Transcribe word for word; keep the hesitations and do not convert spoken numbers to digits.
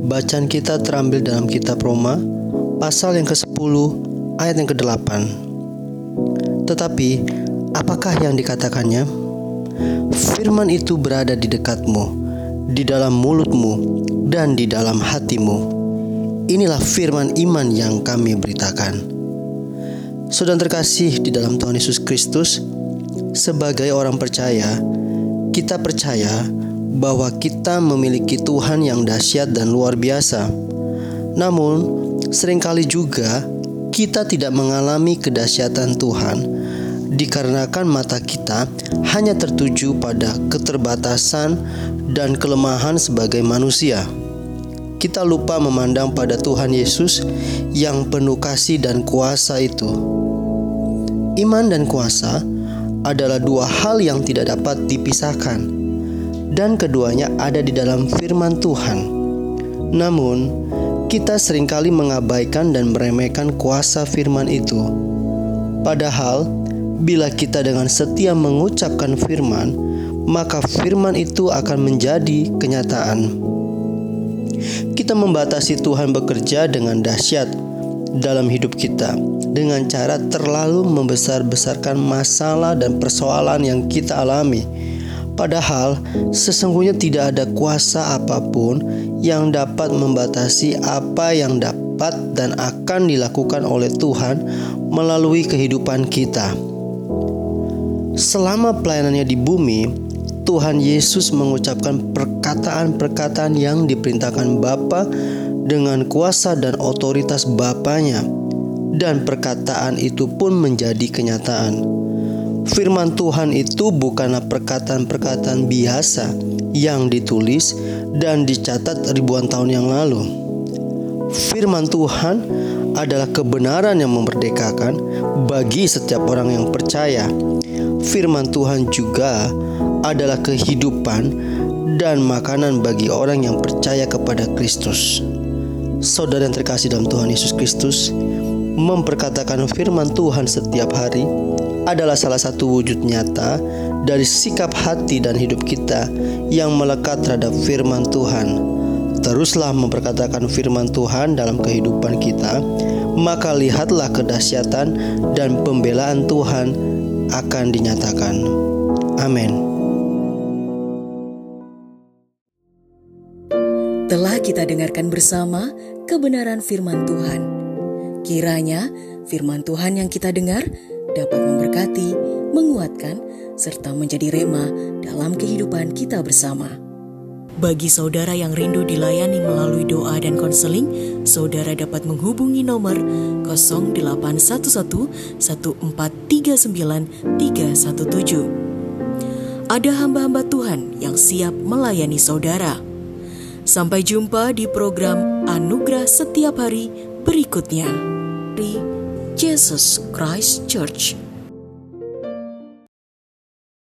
Bacaan kita terambil dalam kitab Roma pasal yang kesepuluh ayat yang kedelapan. Tetapi apakah yang dikatakannya? Firman itu berada di dekatmu, di dalam mulutmu dan di dalam hatimu. Inilah firman iman yang kami beritakan. Saudara terkasih di dalam Tuhan Yesus Kristus, sebagai orang percaya, kita percaya bahwa kita memiliki Tuhan yang dahsyat dan luar biasa. Namun seringkali juga kita tidak mengalami kedahsyatan Tuhan dikarenakan mata kita hanya tertuju pada keterbatasan dan kelemahan sebagai manusia. Kita lupa memandang pada Tuhan Yesus yang penuh kasih dan kuasa itu. Iman dan kuasa adalah dua hal yang tidak dapat dipisahkan, dan keduanya ada di dalam firman Tuhan. Namun kita seringkali mengabaikan dan meremehkan kuasa firman itu. Padahal, bila kita dengan setia mengucapkan firman, maka firman itu akan menjadi kenyataan. Kita membatasi Tuhan bekerja dengan dahsyat dalam hidup kita, dengan cara terlalu membesar-besarkan masalah dan persoalan yang kita alami. Padahal sesungguhnya tidak ada kuasa apapun yang dapat membatasi apa yang dapat dan akan dilakukan oleh Tuhan melalui kehidupan kita. Selama pelayanannya di bumi, Tuhan Yesus mengucapkan perkataan-perkataan yang diperintahkan Bapa dengan kuasa dan otoritas Bapanya, dan perkataan itu pun menjadi kenyataan. Firman Tuhan itu bukanlah perkataan-perkataan biasa yang ditulis dan dicatat ribuan tahun yang lalu. Firman Tuhan adalah kebenaran yang memerdekakan bagi setiap orang yang percaya. Firman Tuhan juga adalah kehidupan dan makanan bagi orang yang percaya kepada Kristus. Saudara yang terkasih dalam Tuhan Yesus Kristus, memperkatakan firman Tuhan setiap hari adalah salah satu wujud nyata dari sikap hati dan hidup kita yang melekat terhadap firman Tuhan. Teruslah memperkatakan firman Tuhan dalam kehidupan kita, maka lihatlah kedahsyatan dan pembelaan Tuhan akan dinyatakan. Amin. Telah kita dengarkan bersama kebenaran firman Tuhan. Kiranya firman Tuhan yang kita dengar dapat memberkati, menguatkan, serta menjadi rema dalam kehidupan kita bersama. Bagi saudara yang rindu dilayani melalui doa dan konseling, saudara dapat menghubungi nomor nol delapan satu satu, satu empat tiga sembilan, tiga satu tujuh. Ada hamba-hamba Tuhan yang siap melayani saudara. Sampai jumpa di program Anugerah Setiap Hari berikutnya. Di Jesus Christ Church.